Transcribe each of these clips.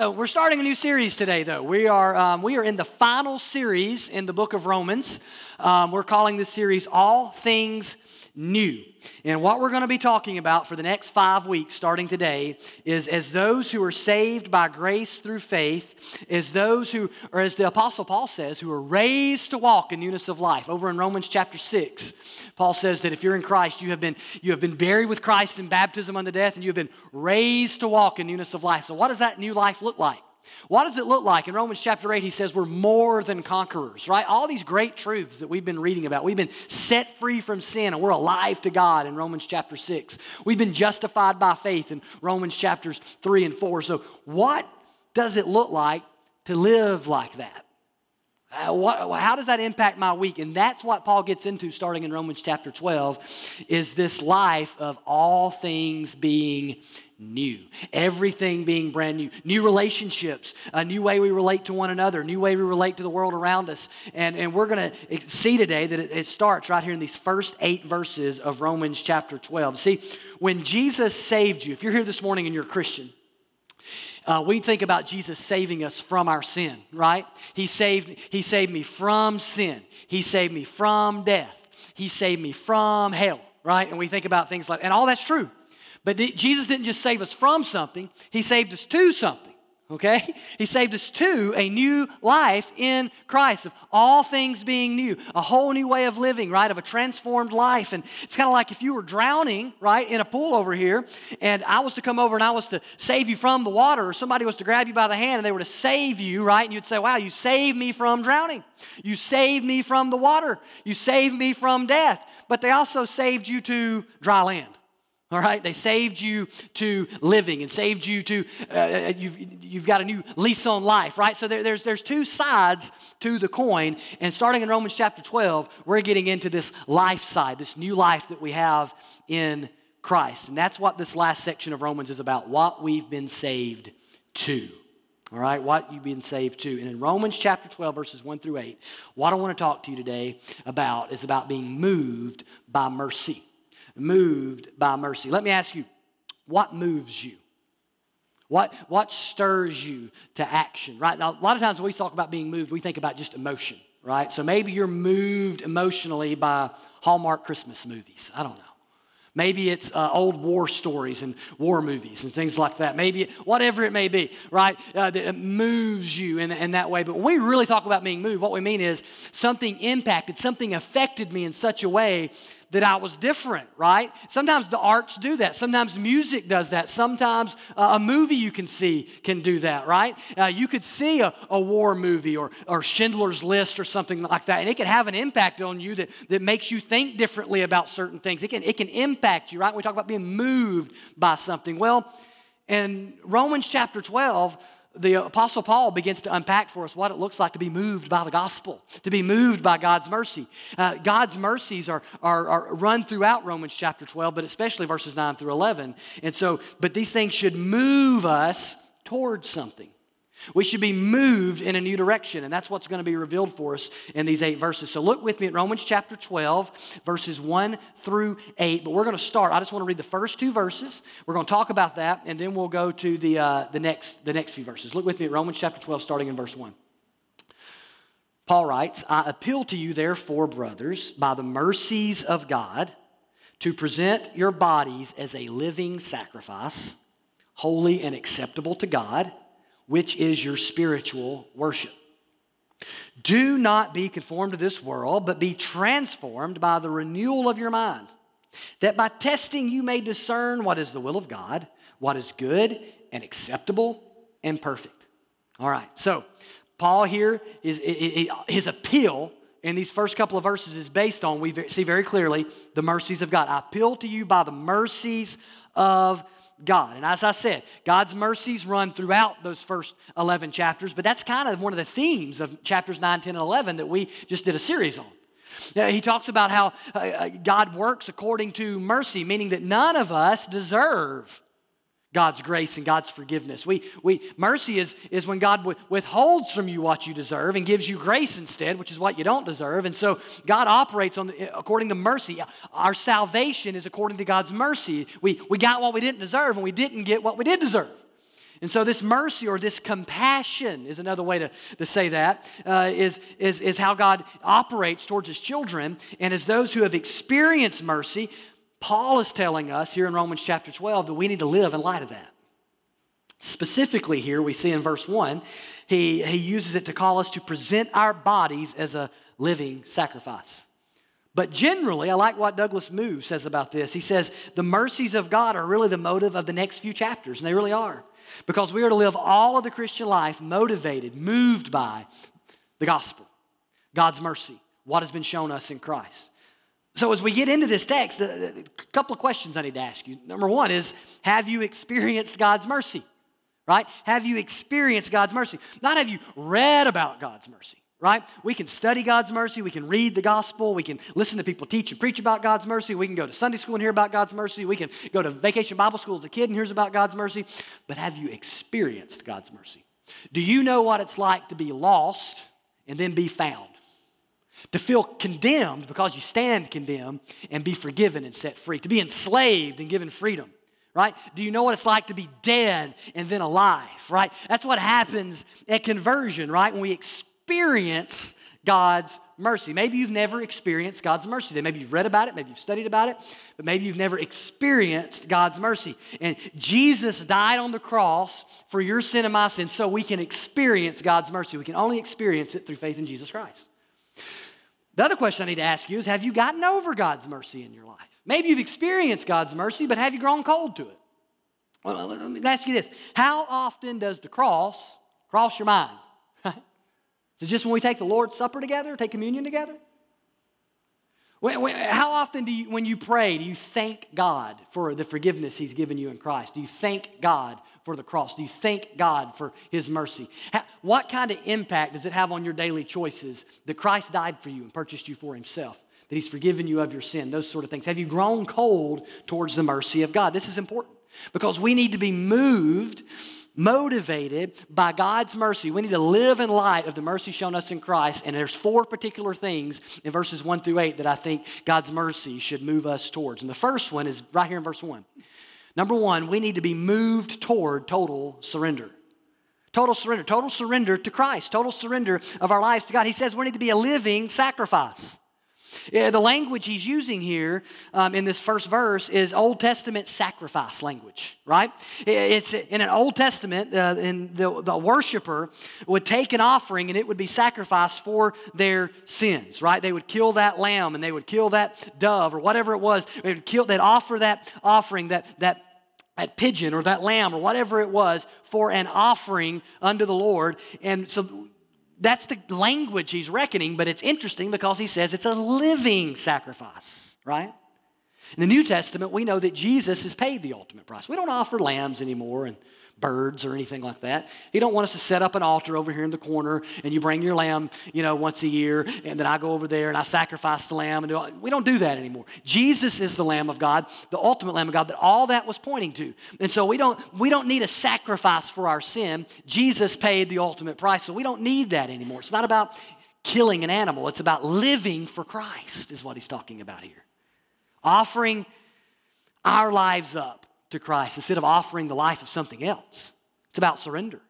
So we're starting a new series today, though. We are in the final series in the book of Romans. We're calling this series All Things New. And what we're going to be talking about for the next 5 weeks, starting today, is as those who are saved by grace through faith, as those who, or as the Apostle Paul says, who are raised to walk in newness of life. Over in Romans chapter 6, Paul says that if you're in Christ, you have been buried with Christ in baptism unto death, and you have been raised to walk in newness of life. So what does that new life look like? What does it look like? In Romans chapter 8, he says we're more than conquerors, right? All these great truths that we've been reading about. We've been set free from sin, and we're alive to God in Romans chapter 6. We've been justified by faith in Romans chapters 3 and 4. So what does it look like to live like that? How does that impact my week? And that's what Paul gets into starting in Romans chapter 12, is this life of all things being new, everything being brand new, new relationships, a new way we relate to one another, a new way we relate to the world around us. And we're going to see today that it starts right here in these first 8 verses of Romans chapter 12. See, when Jesus saved you, if you're here this morning and you're a Christian, we think about Jesus saving us from our sin, right? He saved me from sin. He saved me from death. He saved me from hell, right? And we think about things like, and all that's true. But Jesus didn't just save us from something. He saved us to something, okay? He saved us to a new life in Christ, of all things being new, a whole new way of living, right, of a transformed life. And it's kind of like if you were drowning, right, in a pool over here, and I was to come over and I was to save you from the water, or somebody was to grab you by the hand and they were to save you, right, and you'd say, wow, you saved me from drowning. You saved me from the water. You saved me from death. But they also saved you to dry land. All right, they saved you to living and saved you to, you've got a new lease on life, right? So there's two sides to the coin, and starting in Romans chapter 12, we're getting into this life side, this new life that we have in Christ. And that's what this last section of Romans is about, what we've been saved to, all right? What you've been saved to. And in Romans chapter 12, verses 1-8, what I want to talk to you today about is about being moved by mercy. Moved by mercy. Let me ask you, what moves you? What stirs you to action, right? Now, a lot of times when we talk about being moved, we think about just emotion, right? So maybe you're moved emotionally by Hallmark Christmas movies. I don't know. Maybe it's old war stories and war movies and things like that. Maybe whatever it may be, right? That moves you in that way. But when we really talk about being moved, what we mean is something impacted, something affected me in such a way that I was different, right? Sometimes the arts do that. Sometimes music does that. Sometimes a movie you can see can do that, right? You could see a war movie or Schindler's List or something like that, and it can have an impact on you that makes you think differently about certain things. It can impact you, right? When we talk about being moved by something. Well, in Romans chapter 12, the Apostle Paul begins to unpack for us what it looks like to be moved by the gospel, to be moved by God's mercy. God's mercies are run throughout Romans chapter 12, but especially verses 9-11. And so, but these things should move us towards something. We should be moved in a new direction, and that's what's going to be revealed for us in these 8 verses. So look with me at Romans chapter 12, verses 1-8, but we're going to start. I just want to read the first 2 verses. We're going to talk about that, and then we'll go to the next few verses. Look with me at Romans chapter 12, starting in verse 1. Paul writes, I appeal to you, therefore, brothers, by the mercies of God, to present your bodies as a living sacrifice, holy and acceptable to God, which is your spiritual worship. Do not be conformed to this world, but be transformed by the renewal of your mind, that by testing you may discern what is the will of God, what is good and acceptable and perfect. All right, so Paul here, his appeal in these first couple of verses is based on, we see very clearly, the mercies of God. I appeal to you by the mercies of God. And as I said, God's mercies run throughout those first 11 chapters, but that's kind of one of the themes of chapters 9, 10, and 11 that we just did a series on. He talks about how God works according to mercy, meaning that none of us deserve God's grace and God's forgiveness. Mercy is when God withholds from you what you deserve and gives you grace instead, which is what you don't deserve. And so God operates according to mercy. Our salvation is according to God's mercy. We got what we didn't deserve, and we didn't get what we did deserve. And so this mercy or this compassion is another way to say that, is how God operates towards his children. And as those who have experienced mercy, Paul is telling us here in Romans chapter 12 that we need to live in light of that. Specifically here, we see in verse 1, he uses it to call us to present our bodies as a living sacrifice. But generally, I like what Douglas Moo says about this. He says, the mercies of God are really the motive of the next few chapters, and they really are. Because we are to live all of the Christian life motivated, moved by the gospel, God's mercy, what has been shown us in Christ. So as we get into this text, a couple of questions I need to ask you. Number one is, have you experienced God's mercy? Right? Have you experienced God's mercy? Not have you read about God's mercy. Right? We can study God's mercy. We can read the gospel. We can listen to people teach and preach about God's mercy. We can go to Sunday school and hear about God's mercy. We can go to vacation Bible school as a kid and hear about God's mercy. But have you experienced God's mercy? Do you know what it's like to be lost and then be found? To feel condemned because you stand condemned and be forgiven and set free. To be enslaved and given freedom. Right? Do you know what it's like to be dead and then alive? Right? That's what happens at conversion, right? When we experience God's mercy. Maybe you've never experienced God's mercy. Maybe you've read about it. Maybe you've studied about it. But maybe you've never experienced God's mercy. And Jesus died on the cross for your sin and my sin so we can experience God's mercy. We can only experience it through faith in Jesus Christ. The other question I need to ask you is, have you gotten over God's mercy in your life? Maybe you've experienced God's mercy, but have you grown cold to it? Well, let me ask you this. How often does the cross cross your mind? Is it just when we take the Lord's Supper together, take communion together? How often do you, when you pray, do you thank God for the forgiveness he's given you in Christ? Do you thank God for the cross? Do you thank God for his mercy? What kind of impact does it have on your daily choices that Christ died for you and purchased you for himself, that he's forgiven you of your sin, those sort of things? Have you grown cold towards the mercy of God? This is important because we need to be moved, motivated by God's mercy. We need to live in light of the mercy shown us in Christ. And there's four particular things in verses 1-8 that I think God's mercy should move us towards. And the first one is right here in verse 1. Number one, we need to be moved toward total surrender. Total surrender. Total surrender to Christ. Total surrender of our lives to God. He says we need to be a living sacrifice. Yeah, the language he's using here in this first verse is Old Testament sacrifice language, right? It's in an Old Testament, and the worshiper would take an offering, and it would be sacrificed for their sins, right? They would kill that lamb, and they would kill that dove, or whatever it was. They'd offer that offering, that pigeon or that lamb or whatever it was, for an offering unto the Lord. And so that's the language he's reckoning, but it's interesting because he says it's a living sacrifice, right? In the New Testament, we know that Jesus has paid the ultimate price. We don't offer lambs anymore and birds or anything like that. He don't want us to set up an altar over here in the corner and you bring your lamb, once a year, and then I go over there and I sacrifice the lamb. We don't do that anymore. Jesus is the Lamb of God, the ultimate Lamb of God that all that was pointing to. And so we don't need a sacrifice for our sin. Jesus paid the ultimate price, so we don't need that anymore. It's not about killing an animal. It's about living for Christ is what he's talking about here. Offering our lives up to Christ instead of offering the life of something else. It's about surrender,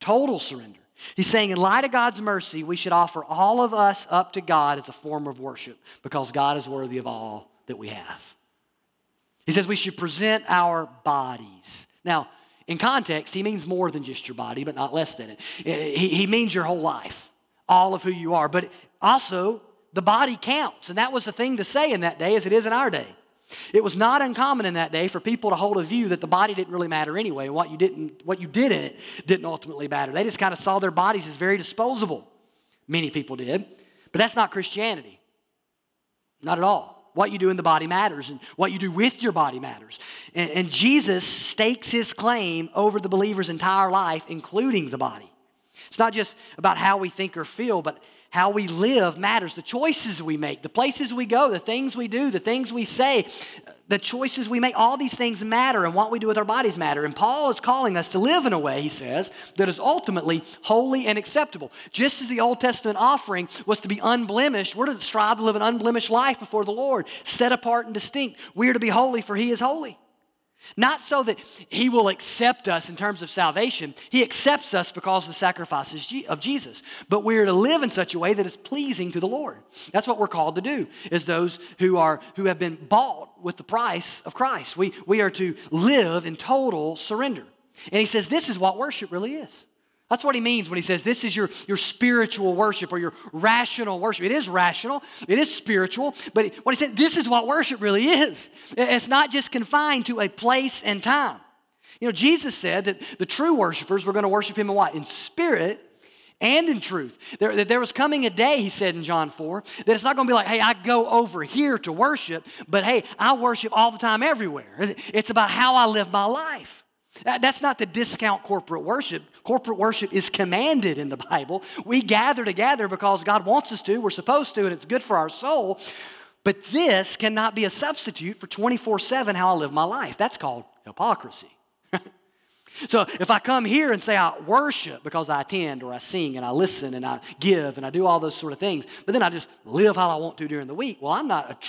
total surrender. He's saying in light of God's mercy, we should offer all of us up to God as a form of worship because God is worthy of all that we have. He says we should present our bodies. Now, in context, he means more than just your body, but not less than it. He means your whole life, all of who you are, but also the body counts, and that was the thing to say in that day as it is in our day. It was not uncommon in that day for people to hold a view that the body didn't really matter anyway. What you did in it didn't ultimately matter. They just kind of saw their bodies as very disposable. Many people did, but that's not Christianity. Not at all. What you do in the body matters, and what you do with your body matters. And Jesus stakes his claim over the believer's entire life, including the body. It's not just about how we think or feel, but how we live matters. The choices we make, the places we go, the things we do, the things we say, the choices we make, all these things matter, and what we do with our bodies matter. And Paul is calling us to live in a way, he says, that is ultimately holy and acceptable. Just as the Old Testament offering was to be unblemished, we're to strive to live an unblemished life before the Lord, set apart and distinct. We are to be holy, for he is holy. Not so that he will accept us in terms of salvation. He accepts us because of the sacrifices of Jesus. But we are to live in such a way that is pleasing to the Lord. That's what we're called to do as those who have been bought with the price of Christ. We are to live in total surrender. And he says this is what worship really is. That's what he means when he says this is your spiritual worship or your rational worship. It is rational. It is spiritual. But what he said, this is what worship really is. It's not just confined to a place and time. You know, Jesus said that the true worshipers were going to worship him in what? In spirit and in truth. There was coming a day, he said in John 4, that it's not going to be like, hey, I go over here to worship, but hey, I worship all the time everywhere. It's about how I live my life. That's not to discount corporate worship. Corporate worship is commanded in the Bible. We gather together because God wants us to, we're supposed to, and it's good for our soul. But this cannot be a substitute for 24/7 how I live my life. That's called hypocrisy. So if I come here and say I worship because I attend or I sing and I listen and I give and I do all those sort of things, but then I just live how I want to during the week, well, I'm not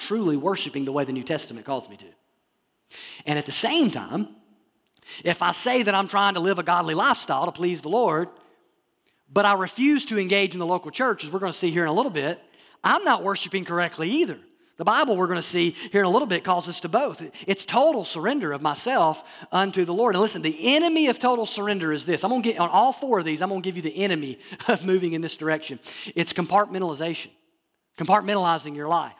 truly worshiping the way the New Testament calls me to. And at the same time, if I say that I'm trying to live a godly lifestyle to please the Lord, but I refuse to engage in the local church, as we're going to see here in a little bit, I'm not worshiping correctly either. The Bible, we're going to see here in a little bit, calls us to both. It's total surrender of myself unto the Lord. And listen, the enemy of total surrender is this. I'm going to get on all four of these. I'm going to give you the enemy of moving in this direction. It's compartmentalization, compartmentalizing your life.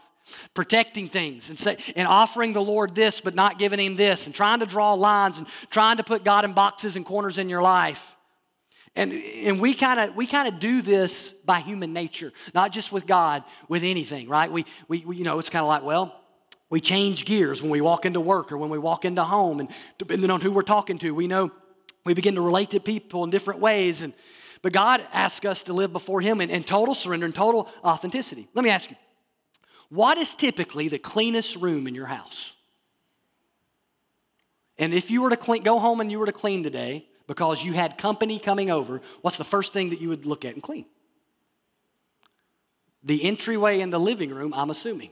Protecting things and offering the Lord this but not giving him this, and trying to draw lines and trying to put God in boxes and corners in your life. And we kind of do this by human nature, not just with God, with anything, right? We you know, it's kind of like, well, we change gears when we walk into work or when we walk into home, and depending on who we're talking to, we know we begin to relate to people in different ways. And but God asks us to live before him in total surrender and total authenticity. Let me ask you, what is typically the cleanest room in your house? And if you were to go home and you were to clean today because you had company coming over, what's the first thing that you would look at and clean? The entryway in the living room, I'm assuming.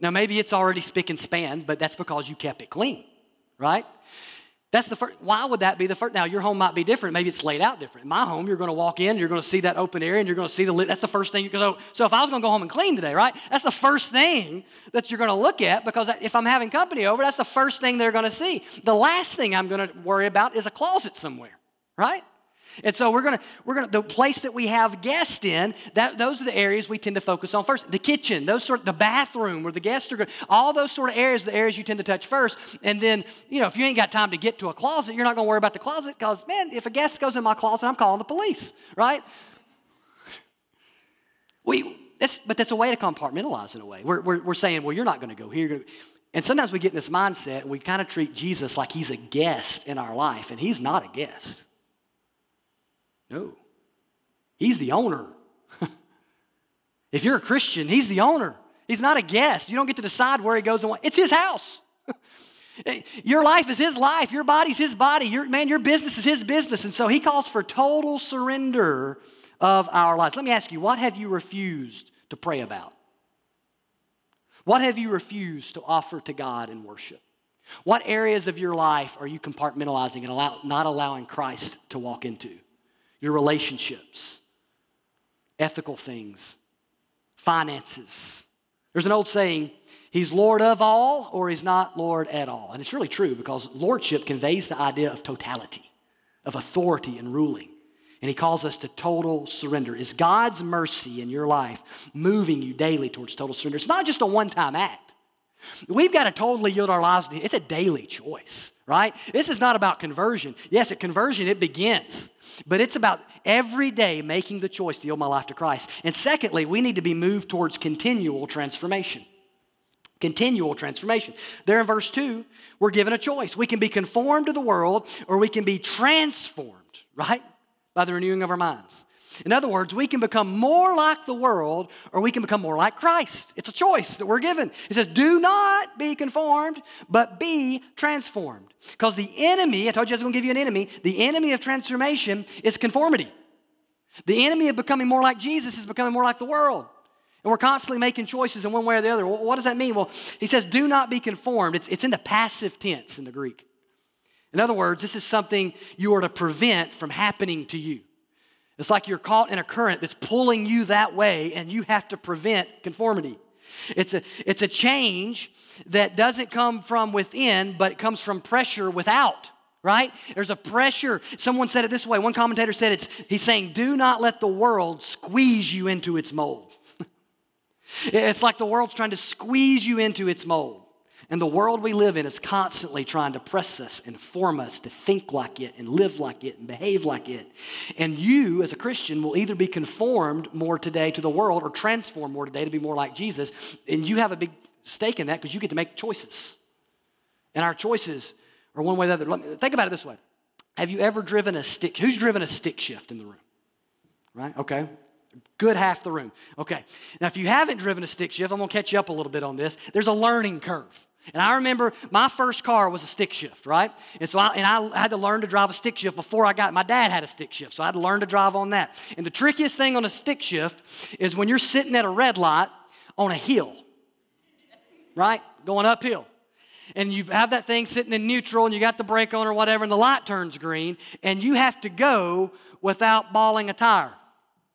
Now, maybe it's already spick and span, but that's because you kept it clean, right? That's the first. Why would that be the first? Now, your home might be different. Maybe it's laid out different. In my home, you're going to walk in, you're going to see that open area, and you're going to see that's the first thing. So if I was going to go home and clean today, right, that's the first thing that you're going to look at, because if I'm having company over, that's the first thing they're going to see. The last thing I'm going to worry about is a closet somewhere, right? And so we're going to the place that we have guests in, those are the areas we tend to focus on first. The kitchen, the bathroom where the guests are going, all those sort of areas are the areas you tend to touch first. And then, you know, if you ain't got time to get to a closet, you're not going to worry about the closet because, man, if a guest goes in my closet, I'm calling the police, right? But that's a way to compartmentalize in a way. We're saying, well, you're not going to go here. And sometimes we get in this mindset and we kind of treat Jesus like he's a guest in our life, and he's not a guest. No, he's the owner. If you're a Christian, he's the owner. He's not a guest. You don't get to decide where he goes and what. It's his house. Your life is his life. Your body's his body. Your business is his business. And so he calls for total surrender of our lives. Let me ask you, what have you refused to pray about? What have you refused to offer to God in worship? What areas of your life are you compartmentalizing and not allowing Christ to walk into? Your relationships, ethical things, finances. There's an old saying, he's Lord of all or he's not Lord at all. And it's really true, because lordship conveys the idea of totality, of authority and ruling. And he calls us to total surrender. Is God's mercy in your life moving you daily towards total surrender? It's not just a one-time act. We've got to totally yield our lives to him. It's a daily choice, right? This is not about conversion. Yes, at conversion, it begins. But it's about every day making the choice to yield my life to Christ. And secondly, we need to be moved towards continual transformation. Continual transformation. There in verse 2, we're given a choice. We can be conformed to the world, or we can be transformed, right, by the renewing of our minds. In other words, we can become more like the world, or we can become more like Christ. It's a choice that we're given. It says, do not be conformed, but be transformed. Because the enemy, I told you I was going to give you an enemy, the enemy of transformation is conformity. The enemy of becoming more like Jesus is becoming more like the world. And we're constantly making choices in one way or the other. Well, what does that mean? Well, he says, do not be conformed. It's in the passive tense in the Greek. In other words, this is something you are to prevent from happening to you. It's like you're caught in a current that's pulling you that way, and you have to prevent conformity. It's a change that doesn't come from within, but it comes from pressure without, right? There's a pressure. Someone said it this way. One commentator said he's saying, do not let the world squeeze you into its mold. It's like the world's trying to squeeze you into its mold. And the world we live in is constantly trying to press us and form us to think like it and live like it and behave like it. And you, as a Christian, will either be conformed more today to the world or transformed more today to be more like Jesus. And you have a big stake in that because you get to make choices. And our choices are one way or the other. Think about it this way. Have you ever driven a stick? Who's driven a stick shift in the room? Right? Okay. Good half the room. Okay. Now, if you haven't driven a stick shift, I'm going to catch you up a little bit on this. There's a learning curve. And I remember my first car was a stick shift, right? And so I had to learn to drive a stick shift before I got it. My dad had a stick shift, so I had to learn to drive on that. And the trickiest thing on a stick shift is when you're sitting at a red light on a hill, right? Going uphill. And you have that thing sitting in neutral, and you got the brake on or whatever, and the light turns green, and you have to go without balling a tire.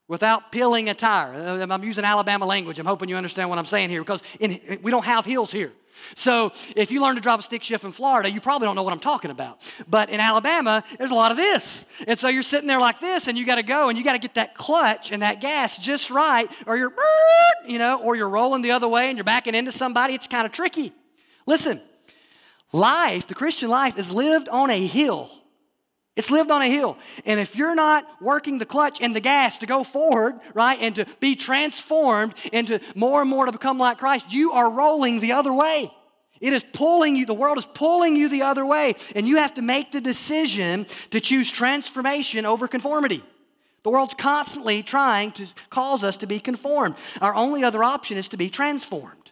Without peeling a tire. I'm using Alabama language. I'm hoping you understand what I'm saying here because we don't have hills here. So if you learn to drive a stick shift in Florida, you probably don't know what I'm talking about. But in Alabama, there's a lot of this. And so you're sitting there like this, and you got to go, and you got to get that clutch and that gas just right, or you're rolling the other way, and you're backing into somebody. It's kind of tricky. Listen, life, the Christian life, is lived on a hill. It's lived on a hill. And if you're not working the clutch and the gas to go forward, right, and to be transformed into more and more to become like Christ, you are rolling the other way. It is pulling you. The world is pulling you the other way. And you have to make the decision to choose transformation over conformity. The world's constantly trying to cause us to be conformed. Our only other option is to be transformed.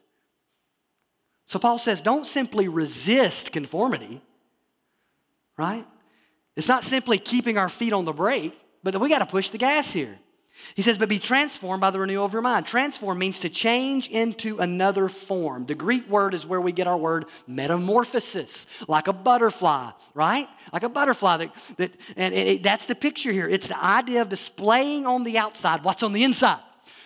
So Paul says, don't simply resist conformity, right? It's not simply keeping our feet on the brake, but we got to push the gas here. He says, but be transformed by the renewal of your mind. Transform means to change into another form. The Greek word is where we get our word metamorphosis, like a butterfly, right? Like a butterfly. That's the picture here. It's the idea of displaying on the outside what's on the inside.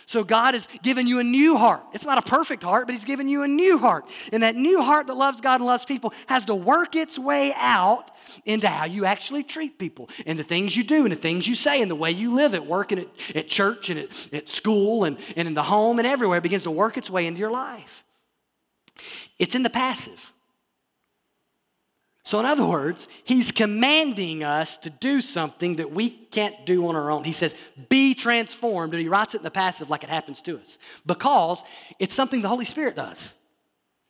So God has given you a new heart. It's not a perfect heart, but he's given you a new heart. And that new heart that loves God and loves people has to work its way out into how you actually treat people and the things you do and the things you say and the way you live at work and at church and at school and in the home and everywhere. It begins to work its way into your life. It's in the passive. So in other words, he's commanding us to do something that we can't do on our own. He says, be transformed, and he writes it in the passive like it happens to us because it's something the Holy Spirit does.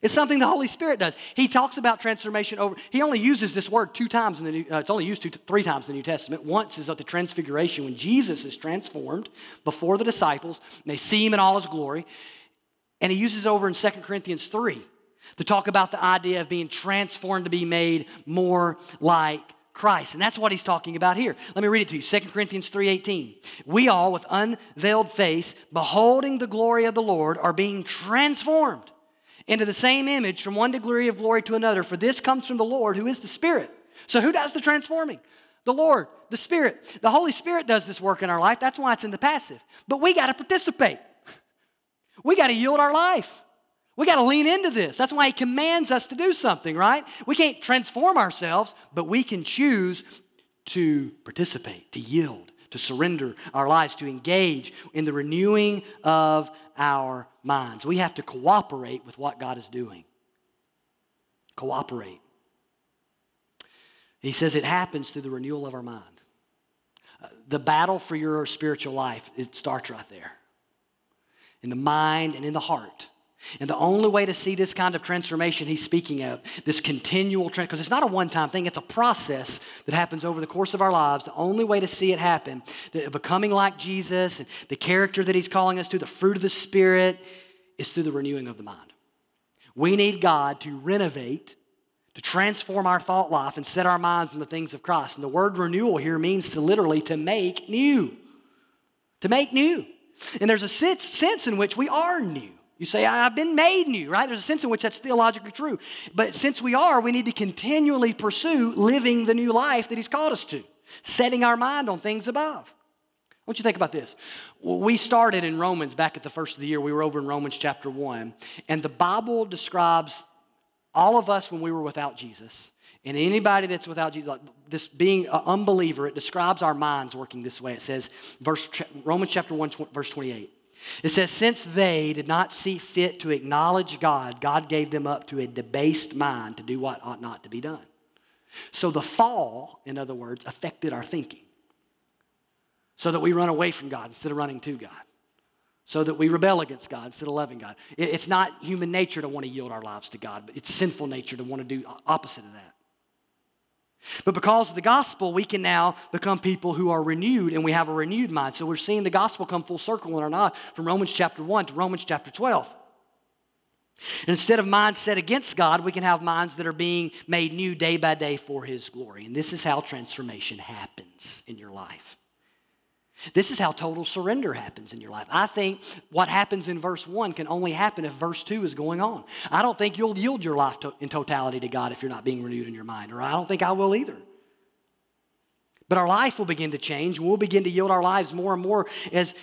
It's something the Holy Spirit does. He talks about transformation over. He only uses this word two times in the New. It's only used three times in the New Testament. Once is at the Transfiguration when Jesus is transformed before the disciples, and they see him in all his glory. And he uses it over in 2 Corinthians 3. To talk about the idea of being transformed to be made more like Christ. And that's what he's talking about here. Let me read it to you. 2 Corinthians 3:18. We all with unveiled face, beholding the glory of the Lord, are being transformed into the same image from one degree of glory to another. For this comes from the Lord who is the Spirit. So who does the transforming? The Lord, the Spirit. The Holy Spirit does this work in our life. That's why it's in the passive. But we got to participate. We got to yield our life. We got to lean into this. That's why he commands us to do something, right? We can't transform ourselves, but we can choose to participate, to yield, to surrender our lives, to engage in the renewing of our minds. We have to cooperate with what God is doing. Cooperate. He says it happens through the renewal of our mind. The battle for your spiritual life, it starts right there. In the mind and in the heart. And the only way to see this kind of transformation he's speaking of, this continual transformation, because it's not a one-time thing, it's a process that happens over the course of our lives. The only way to see it happen, becoming like Jesus, and the character that he's calling us to, the fruit of the Spirit, is through the renewing of the mind. We need God to renovate, to transform our thought life and set our minds on the things of Christ. And the word renewal here means to literally to make new. To make new. And there's a sense in which we are new. You say, I've been made new, right? There's a sense in which that's theologically true. But since we are, we need to continually pursue living the new life that he's called us to, setting our mind on things above. I want you to think about this. We started in Romans back at the first of the year. We were over in Romans chapter 1. And the Bible describes all of us when we were without Jesus. And anybody that's without Jesus, like this being an unbeliever, it describes our minds working this way. It says, Romans chapter 1, verse 28. It says, since they did not see fit to acknowledge God, God gave them up to a debased mind to do what ought not to be done. So the fall, in other words, affected our thinking so that we run away from God instead of running to God, so that we rebel against God instead of loving God. It's not human nature to want to yield our lives to God, but it's sinful nature to want to do opposite of that. But because of the gospel, we can now become people who are renewed, and we have a renewed mind. So we're seeing the gospel come full circle in our life from Romans chapter 1 to Romans chapter 12. And instead of minds set against God, we can have minds that are being made new day by day for his glory. And this is how transformation happens in your life. This is how total surrender happens in your life. I think what happens in verse 1 can only happen if verse 2 is going on. I don't think you'll yield your life in totality to God if you're not being renewed in your mind, or I don't think I will either. But our life will begin to change. We'll begin to yield our lives more and more as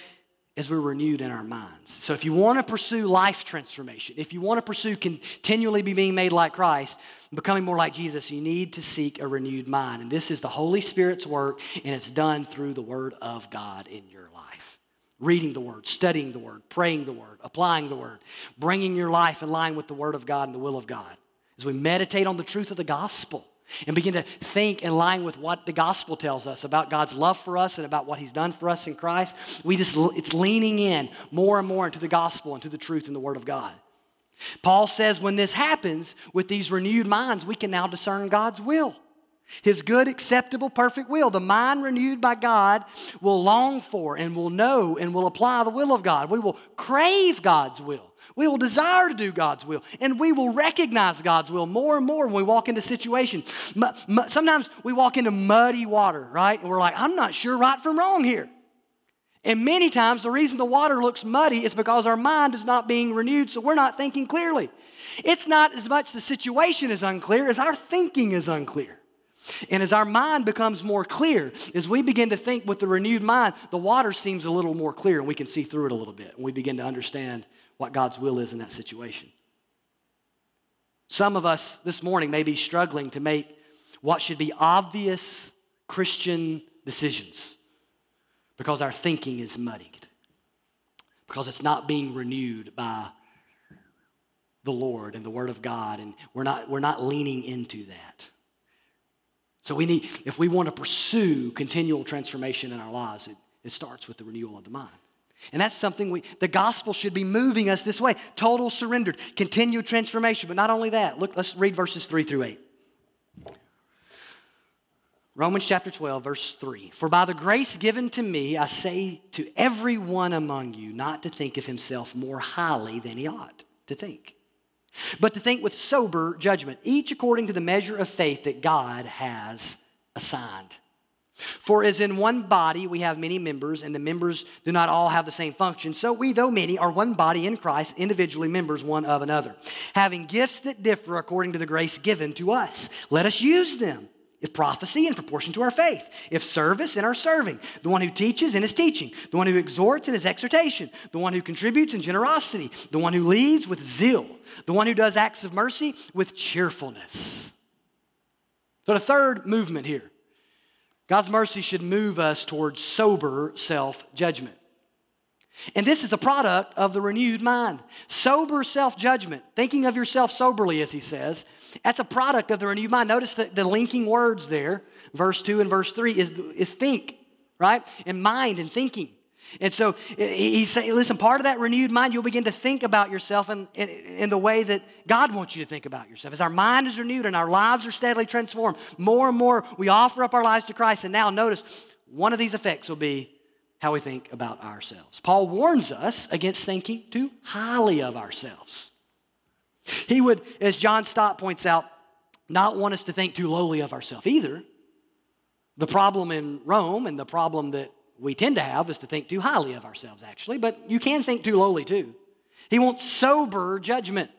we're renewed in our minds. So if you want to pursue life transformation, if you want to pursue continually being made like Christ, becoming more like Jesus, you need to seek a renewed mind. And this is the Holy Spirit's work, and it's done through the Word of God in your life. Reading the Word, studying the Word, praying the Word, applying the Word, bringing your life in line with the Word of God and the will of God. As we meditate on the truth of the gospel and begin to think in line with what the gospel tells us about God's love for us and about what he's done for us in Christ, it's leaning in more and more into the gospel and to the truth and the Word of God. Paul says when this happens with these renewed minds, we can now discern God's will, his good, acceptable, perfect will. The mind renewed by God will long for and will know and will apply the will of God. We will crave God's will. We will desire to do God's will, and we will recognize God's will more and more when we walk into situations. Sometimes we walk into muddy water, right? And we're like, I'm not sure right from wrong here. And many times the reason the water looks muddy is because our mind is not being renewed, so we're not thinking clearly. It's not as much the situation is unclear as our thinking is unclear. And as our mind becomes more clear, as we begin to think with the renewed mind, the water seems a little more clear, and we can see through it a little bit, and we begin to understand what God's will is in that situation. Some of us this morning may be struggling to make what should be obvious Christian decisions because our thinking is muddied, because it's not being renewed by the Lord and the Word of God, and we're not leaning into that. So if we want to pursue continual transformation in our lives, it starts with the renewal of the mind. And that's something the gospel should be moving us this way. Total surrender, continued transformation. But not only that, look, let's read verses 3-8. Romans chapter 12, verse 3. For by the grace given to me, I say to everyone among you not to think of himself more highly than he ought to think, but to think with sober judgment, each according to the measure of faith that God has assigned. For as in one body we have many members, and the members do not all have the same function, so we, though many, are one body in Christ, individually members one of another. Having gifts that differ according to the grace given to us, let us use them. If prophecy, in proportion to our faith. If service, in our serving. The one who teaches, in his teaching. The one who exhorts, in his exhortation. The one who contributes, in generosity. The one who leads, with zeal. The one who does acts of mercy, with cheerfulness. So the third movement here. God's mercy should move us towards sober self-judgment. And this is a product of the renewed mind. Sober self-judgment, thinking of yourself soberly, as he says, that's a product of the renewed mind. Notice the linking words there, verse 2 and verse 3, is think, right? And mind and thinking. And so he's saying, listen, part of that renewed mind, you'll begin to think about yourself in the way that God wants you to think about yourself. As our mind is renewed and our lives are steadily transformed, more and more we offer up our lives to Christ. And now notice, one of these effects will be how we think about ourselves. Paul warns us against thinking too highly of ourselves. He would, as John Stott points out, not want us to think too lowly of ourselves either. The problem in Rome and the problem that we tend to have is to think too highly of ourselves, actually, but you can think too lowly too. He wants sober judgment.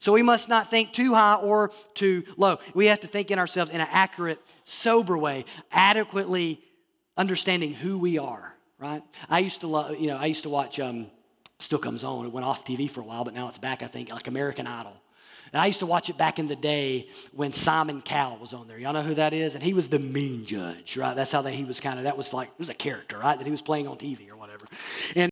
So we must not think too high or too low. We have to think in ourselves in an accurate, sober way, adequately understanding who we are, right? I used to love, I used to watch, still comes on, it went off TV for a while, but now it's back, I think, like American Idol. And I used to watch it back in the day when Simon Cowell was on there. Y'all know who that is? And he was the mean judge, right? That's how he was kind of, that was like, it was a character, right? That he was playing on TV or whatever. And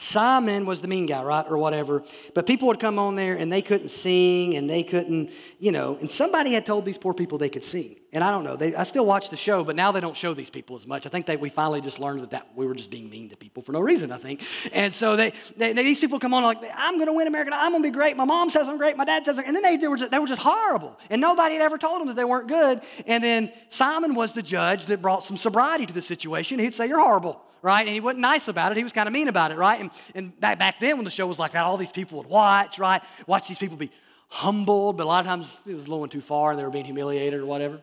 Simon was the mean guy, right? Or whatever. But people would come on there and they couldn't sing and they couldn't, and somebody had told these poor people they could sing. And I don't know, I still watch the show, but now they don't show these people as much. I think we finally just learned that we were just being mean to people for no reason, I think. And so these people come on like, I'm going to win America. I'm going to be great. My mom says I'm great. My dad says I'm great. And then they were just horrible. And nobody had ever told them that they weren't good. And then Simon was the judge that brought some sobriety to the situation. He'd say, you're horrible, right? And he wasn't nice about it. He was kind of mean about it, right? And back then when the show was like that, all these people would watch, right? Watch these people be humbled. But a lot of times it was going too far and they were being humiliated or whatever.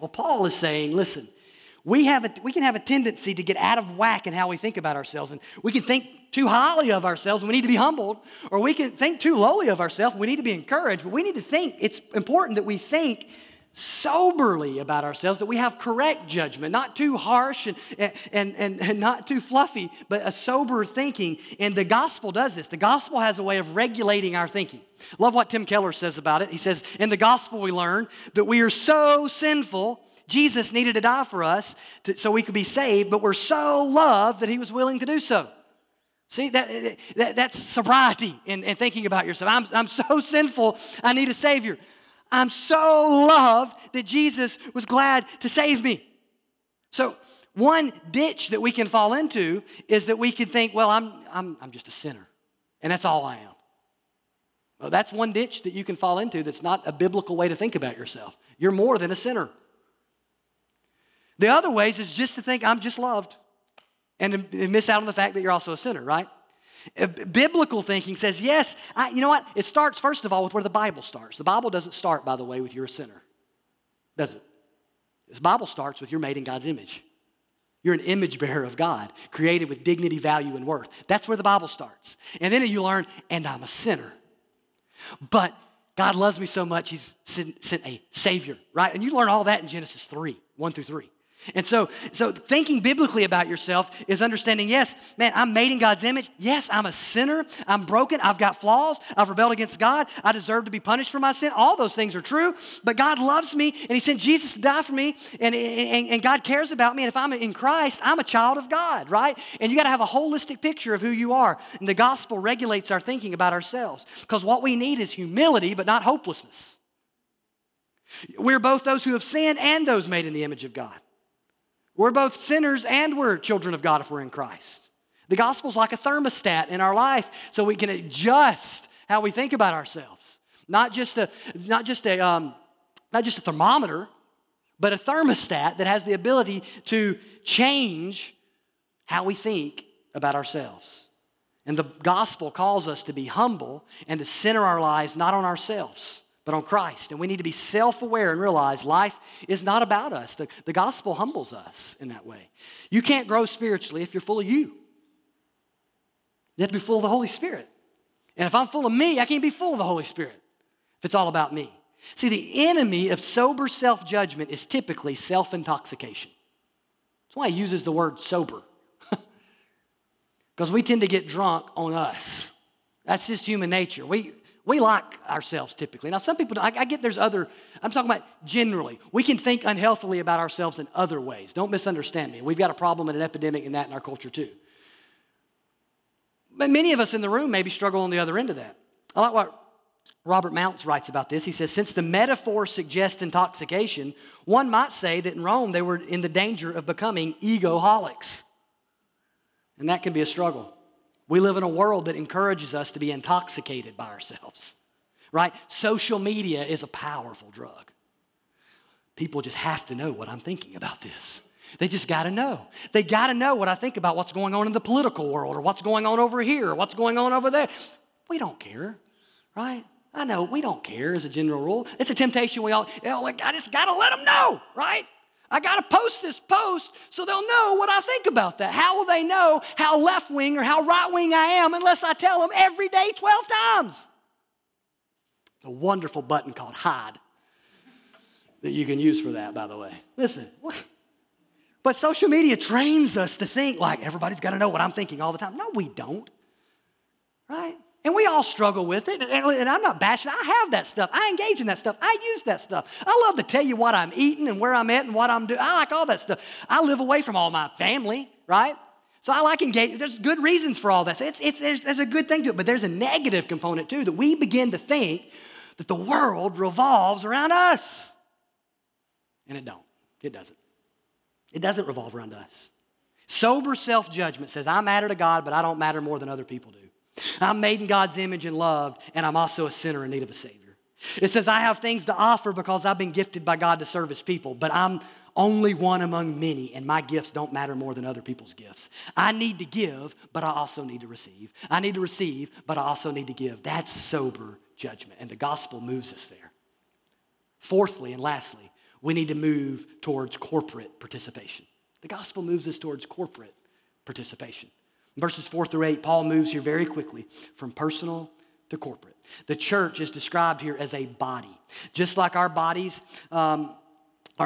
Well, Paul is saying, listen, we can have a tendency to get out of whack in how we think about ourselves, and we can think too highly of ourselves, and we need to be humbled, or we can think too lowly of ourselves, and we need to be encouraged, but we need to think, it's important that we think soberly about ourselves, that we have correct judgment, not too harsh and not too fluffy, but a sober thinking, and the gospel does this. The gospel has a way of regulating our thinking. Love what Tim Keller says about it. He says, in the gospel we learn that we are so sinful, Jesus needed to die for us so we could be saved, but we're so loved that he was willing to do so. See, that's sobriety in thinking about yourself. I'm so sinful, I need a Savior. I'm so loved that Jesus was glad to save me. So one ditch that we can fall into is that we can think, well, I'm just a sinner, and that's all I am. Well, that's one ditch that you can fall into that's not a biblical way to think about yourself. You're more than a sinner. The other ways is just to think, I'm just loved, and to miss out on the fact that you're also a sinner, right? Biblical thinking says, yes, you know what? It starts, first of all, with where the Bible starts. The Bible doesn't start, by the way, with you're a sinner, does it? The Bible starts with you're made in God's image. You're an image bearer of God, created with dignity, value, and worth. That's where the Bible starts. And then you learn, and I'm a sinner. But God loves me so much, he's sent a Savior, right? And you learn all that in Genesis 3:1-3. And so thinking biblically about yourself is understanding, yes, man, I'm made in God's image. Yes, I'm a sinner. I'm broken. I've got flaws. I've rebelled against God. I deserve to be punished for my sin. All those things are true, but God loves me, and he sent Jesus to die for me, and God cares about me, and if I'm in Christ, I'm a child of God, right? And you got to have a holistic picture of who you are, and the gospel regulates our thinking about ourselves, because what we need is humility, but not hopelessness. We're both those who have sinned and those made in the image of God. We're both sinners and we're children of God if we're in Christ. The gospel's like a thermostat in our life so we can adjust how we think about ourselves. Not just a thermometer, but a thermostat that has the ability to change how we think about ourselves. And the gospel calls us to be humble and to center our lives not on ourselves, but on Christ. And we need to be self-aware and realize life is not about us. The gospel humbles us in that way. You can't grow spiritually if you're full of you. You have to be full of the Holy Spirit. And if I'm full of me, I can't be full of the Holy Spirit if it's all about me. See, the enemy of sober self-judgment is typically self-intoxication. That's why he uses the word sober. Because we tend to get drunk on us. That's just human nature. We like ourselves typically. Now, some people, I get there's other, I'm talking about generally. We can think unhealthily about ourselves in other ways. Don't misunderstand me. We've got a problem and an epidemic in that in our culture too. But many of us in the room maybe struggle on the other end of that. I like what Robert Mounce writes about this. He says, since the metaphor suggests intoxication, one might say that in Rome they were in the danger of becoming egoholics. And that can be a struggle. We live in a world that encourages us to be intoxicated by ourselves, right? Social media is a powerful drug. People just have to know what I'm thinking about this. They just got to know. They got to know what I think about what's going on in the political world or what's going on over here or what's going on over there. We don't care, right? I know we don't care as a general rule. It's a temptation we all, I just got to let them know, right? I got to post this post so they'll know what I think about that. How will they know how left-wing or how right-wing I am unless I tell them every day 12 times? A wonderful button called hide that you can use for that, by the way. Listen, what? But social media trains us to think like everybody's got to know what I'm thinking all the time. No, we don't, right? And we all struggle with it, and I'm not bashing. I have that stuff. I engage in that stuff. I use that stuff. I love to tell you what I'm eating and where I'm at and what I'm doing. I like all that stuff. I live away from all my family, right? So I like engaging. There's good reasons for all that. So there's a good thing to it, but there's a negative component too, that we begin to think that the world revolves around us. And it don't. It doesn't. It doesn't revolve around us. Sober self-judgment says, I matter to God, but I don't matter more than other people do. I'm made in God's image and loved, and I'm also a sinner in need of a Savior. It says, I have things to offer because I've been gifted by God to serve His people, but I'm only one among many, and my gifts don't matter more than other people's gifts. I need to give, but I also need to receive. I need to receive, but I also need to give. That's sober judgment, and the gospel moves us there. Fourthly and lastly, we need to move towards corporate participation. The gospel moves us towards corporate participation. Verses 4-8, Paul moves here very quickly from personal to corporate. The church is described here as a body. Just like our bodies are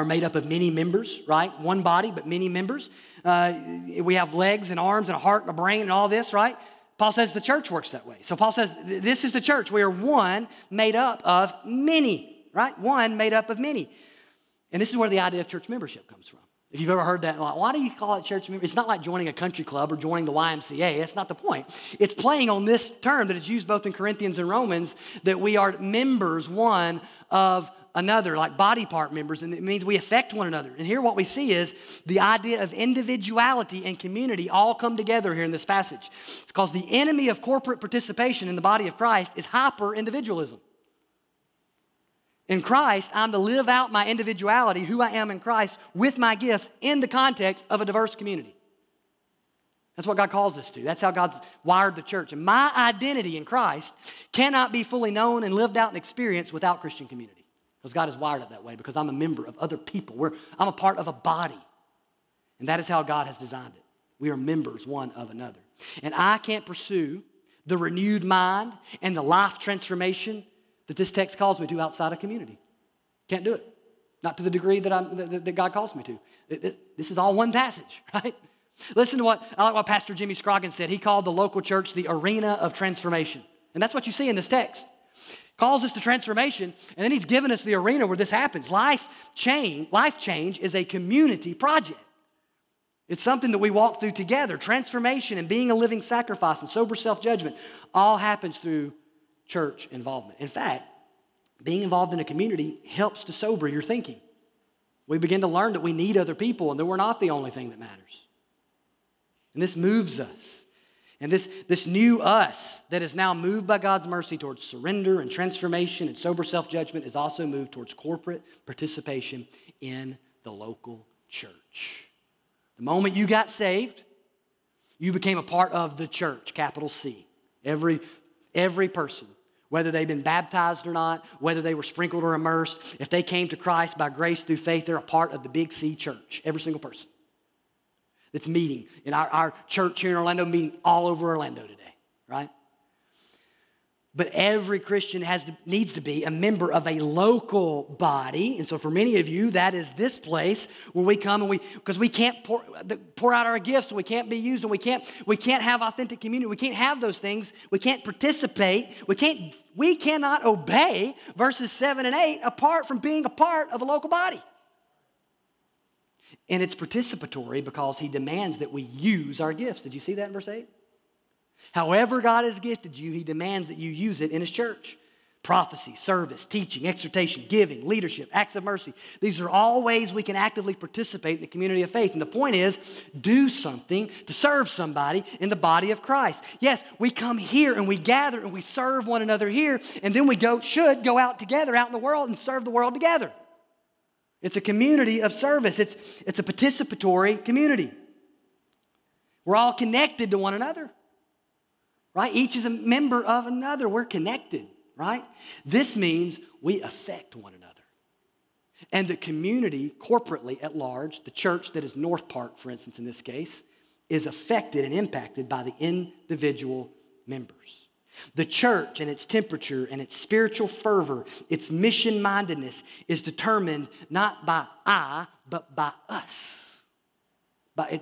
made up of many members, right? One body, but many members. We have legs and arms and a heart and a brain and all this, right? Paul says the church works that way. So Paul says this is the church. We are one made up of many, right? One made up of many. And this is where the idea of church membership comes from. If you've ever heard that, like, why do you call it church membership? It's not like joining a country club or joining the YMCA. That's not the point. It's playing on this term that is used both in Corinthians and Romans, that we are members one of another, like body part members, and it means we affect one another. And here what we see is the idea of individuality and community all come together here in this passage. It's because the enemy of corporate participation in the body of Christ is hyper-individualism. In Christ, I'm to live out my individuality, who I am in Christ, with my gifts in the context of a diverse community. That's what God calls us to. That's how God's wired the church. And my identity in Christ cannot be fully known and lived out and experienced without Christian community, because God has wired it that way, because I'm a member of other people. I'm a part of a body, and that is how God has designed it. We are members one of another. And I can't pursue the renewed mind and the life transformation that this text calls me to outside of community. Can't do it. Not to the degree that God calls me to. This is all one passage, right? Listen to what Pastor Jimmy Scroggins said. He called the local church the arena of transformation. And that's what you see in this text. Calls us to transformation, and then he's given us the arena where this happens. Life change is a community project. It's something that we walk through together. Transformation and being a living sacrifice and sober self-judgment all happens through church involvement. In fact, being involved in a community helps to sober your thinking. We begin to learn that we need other people and that we're not the only thing that matters. And this moves us. And this new us that is now moved by God's mercy towards surrender and transformation and sober self-judgment is also moved towards corporate participation in the local church. The moment you got saved, you became a part of the church, capital C. Every person, whether they've been baptized or not, whether they were sprinkled or immersed, if they came to Christ by grace through faith, they're a part of the Big C church, every single person that's meeting in our church here in Orlando, meeting all over Orlando today, right? But every Christian needs to be a member of a local body. And so for many of you, that is this place where we come and because we can't pour out our gifts, and we can't be used, and we can't have authentic community. We can't have those things. We can't participate. We cannot obey verses 7 and 8 apart from being a part of a local body. And it's participatory because he demands that we use our gifts. Did you see that in verse 8? However God has gifted you, he demands that you use it in his church. Prophecy, service, teaching, exhortation, giving, leadership, acts of mercy. These are all ways we can actively participate in the community of faith. And the point is, do something to serve somebody in the body of Christ. Yes, we come here and we gather and we serve one another here, and then we should go out together, out in the world, and serve the world together. It's a community of service. It's a participatory community. We're all connected to one another. Right? Each is a member of another. We're connected, right? This means we affect one another. And the community, corporately at large, the church that is North Park, for instance, in this case, is affected and impacted by the individual members. The church and its temperature and its spiritual fervor, its mission-mindedness is determined not by I, but by us.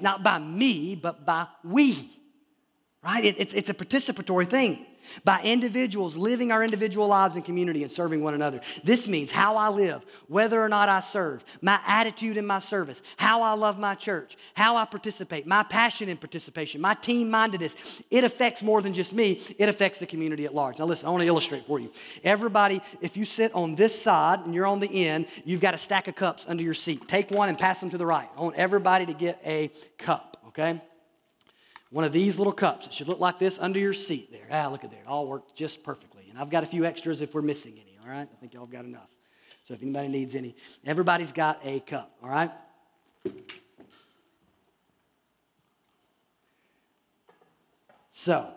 Not by me, but by we. Right? It's a participatory thing. By individuals living our individual lives in community and serving one another. This means how I live, whether or not I serve, my attitude in my service, how I love my church, how I participate, my passion in participation, my team-mindedness. It affects more than just me. It affects the community at large. Now listen, I want to illustrate for you. Everybody, if you sit on this side and you're on the end, you've got a stack of cups under your seat. Take one and pass them to the right. I want everybody to get a cup, okay? One of these little cups. It should look like this under your seat there. Ah, look at there. It all worked just perfectly. And I've got a few extras if we're missing any, all right? I think y'all have got enough. So if anybody needs any, everybody's got a cup, all right? So,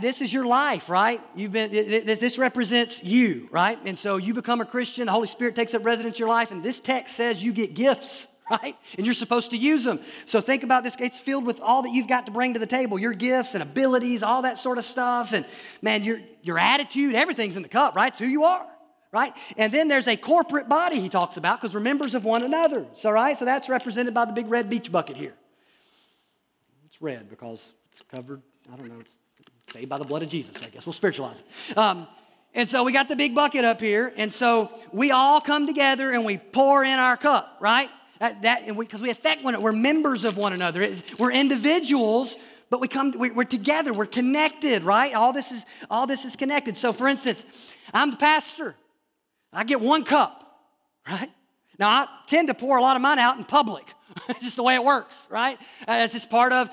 this is your life, right? This represents you, right? And so you become a Christian. The Holy Spirit takes up residence in your life. And this text says you get gifts, right? And you're supposed to use them. So think about this. It's filled with all that you've got to bring to the table, your gifts and abilities, all that sort of stuff. And man, your attitude, everything's in the cup, right? It's who you are, right? And then there's a corporate body he talks about because we're members of one another. So, right? So that's represented by the big red beach bucket here. It's red because it's covered, I don't know, it's saved by the blood of Jesus, I guess. We'll spiritualize it. And so we got the big bucket up here. And so we all come together and we pour in our cup, right? Because we affect one another. We're members of one another. We're individuals, but we're together. We're connected, right? All this is connected. So, for instance, I'm the pastor. I get one cup, right? Now, I tend to pour a lot of mine out in public. It's just the way it works, right? It's just part of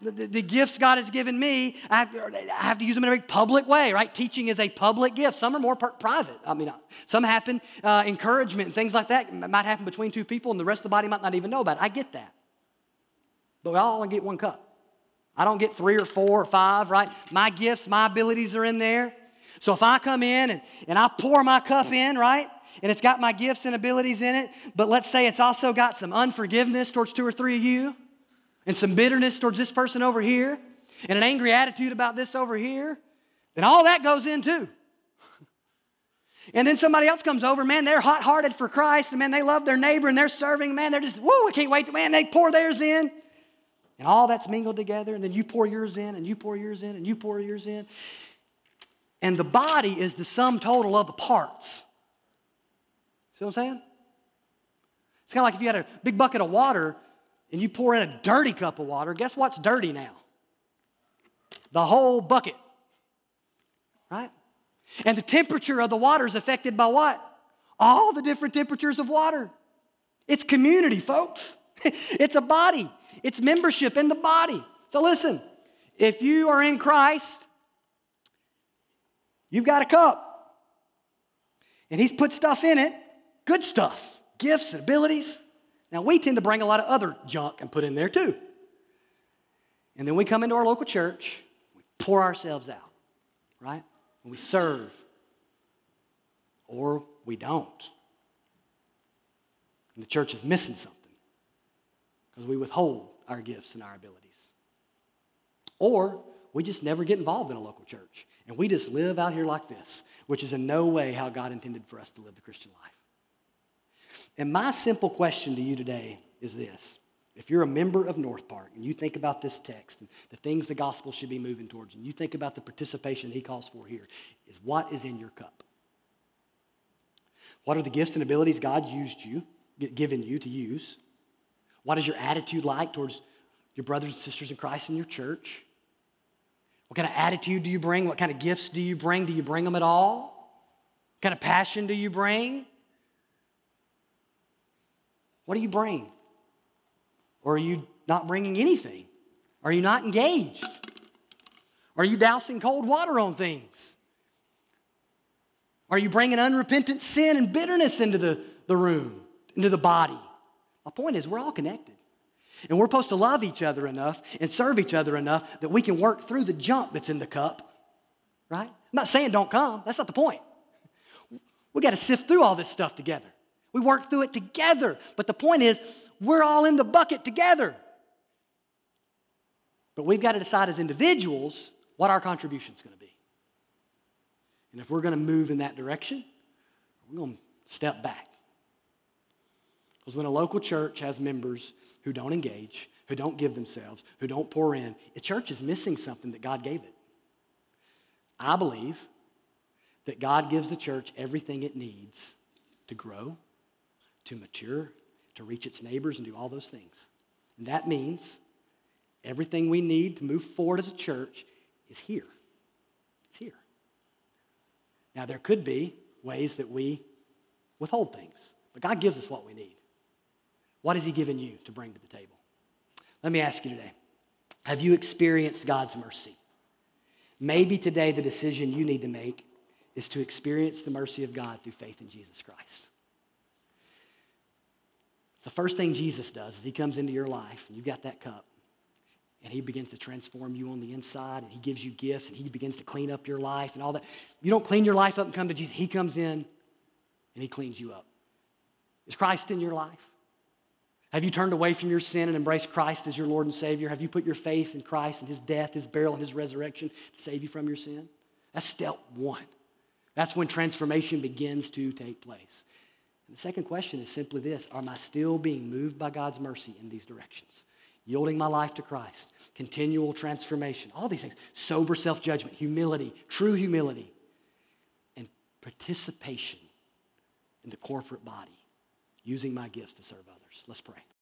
the gifts God has given me. I have to use them in a very public way, right? Teaching is a public gift. Some are more private. I mean, some happen, encouragement and things like that might happen between two people, and the rest of the body might not even know about it. I get that. But we all only get one cup. I don't get three or four or five, right? My gifts, my abilities are in there. So if I come in and I pour my cup in, right? And it's got my gifts and abilities in it, but let's say it's also got some unforgiveness towards two or three of you, and some bitterness towards this person over here, and an angry attitude about this over here, then all that goes in too. And then somebody else comes over, man, they're hot-hearted for Christ, and man, they love their neighbor, and they're serving, man, they're just, woo, I can't wait to, man, they pour theirs in. And all that's mingled together, and then you pour yours in, and you pour yours in, and you pour yours in. And the body is the sum total of the parts. See what I'm saying? It's kind of like if you had a big bucket of water and you pour in a dirty cup of water, guess what's dirty now? The whole bucket, right? And the temperature of the water is affected by what? All the different temperatures of water. It's community, folks. It's a body. It's membership in the body. So listen, if you are in Christ, you've got a cup, and he's put stuff in it. Good stuff, gifts and abilities. Now, we tend to bring a lot of other junk and put in there too. And then we come into our local church, we pour ourselves out, right? And we serve, or we don't. And the church is missing something because we withhold our gifts and our abilities. Or we just never get involved in a local church, and we just live out here like this, which is in no way how God intended for us to live the Christian life. And my simple question to you today is this. If you're a member of North Park and you think about this text and the things the gospel should be moving towards, and you think about the participation he calls for here, is what is in your cup? What are the gifts and abilities God given you to use? What is your attitude like towards your brothers and sisters in Christ in your church? What kind of attitude do you bring? What kind of gifts do you bring? Do you bring them at all? What kind of passion do you bring? What do you bring? Or are you not bringing anything? Are you not engaged? Are you dousing cold water on things? Are you bringing unrepentant sin and bitterness into the room, into the body? My point is, we're all connected. And we're supposed to love each other enough and serve each other enough that we can work through the junk that's in the cup, right? I'm not saying don't come. That's not the point. We got to sift through all this stuff together. We work through it together. But the point is, we're all in the bucket together. But we've got to decide as individuals what our contribution is going to be. And if we're going to move in that direction, we're going to step back. Because when a local church has members who don't engage, who don't give themselves, who don't pour in, the church is missing something that God gave it. I believe that God gives the church everything it needs to grow, to mature, to reach its neighbors, and do all those things. And that means everything we need to move forward as a church is here. It's here. Now, there could be ways that we withhold things, but God gives us what we need. What has He given you to bring to the table? Let me ask you today, have you experienced God's mercy? Maybe today the decision you need to make is to experience the mercy of God through faith in Jesus Christ. The first thing Jesus does is He comes into your life, and you've got that cup, and He begins to transform you on the inside, and He gives you gifts, and He begins to clean up your life and all that. You don't clean your life up and come to Jesus. He comes in, and He cleans you up. Is Christ in your life? Have you turned away from your sin and embraced Christ as your Lord and Savior? Have you put your faith in Christ and His death, His burial, and His resurrection to save you from your sin? That's step one. That's when transformation begins to take place. And the second question is simply this: am I still being moved by God's mercy in these directions? Yielding my life to Christ, continual transformation, all these things, sober self-judgment, humility, true humility, and participation in the corporate body, using my gifts to serve others. Let's pray.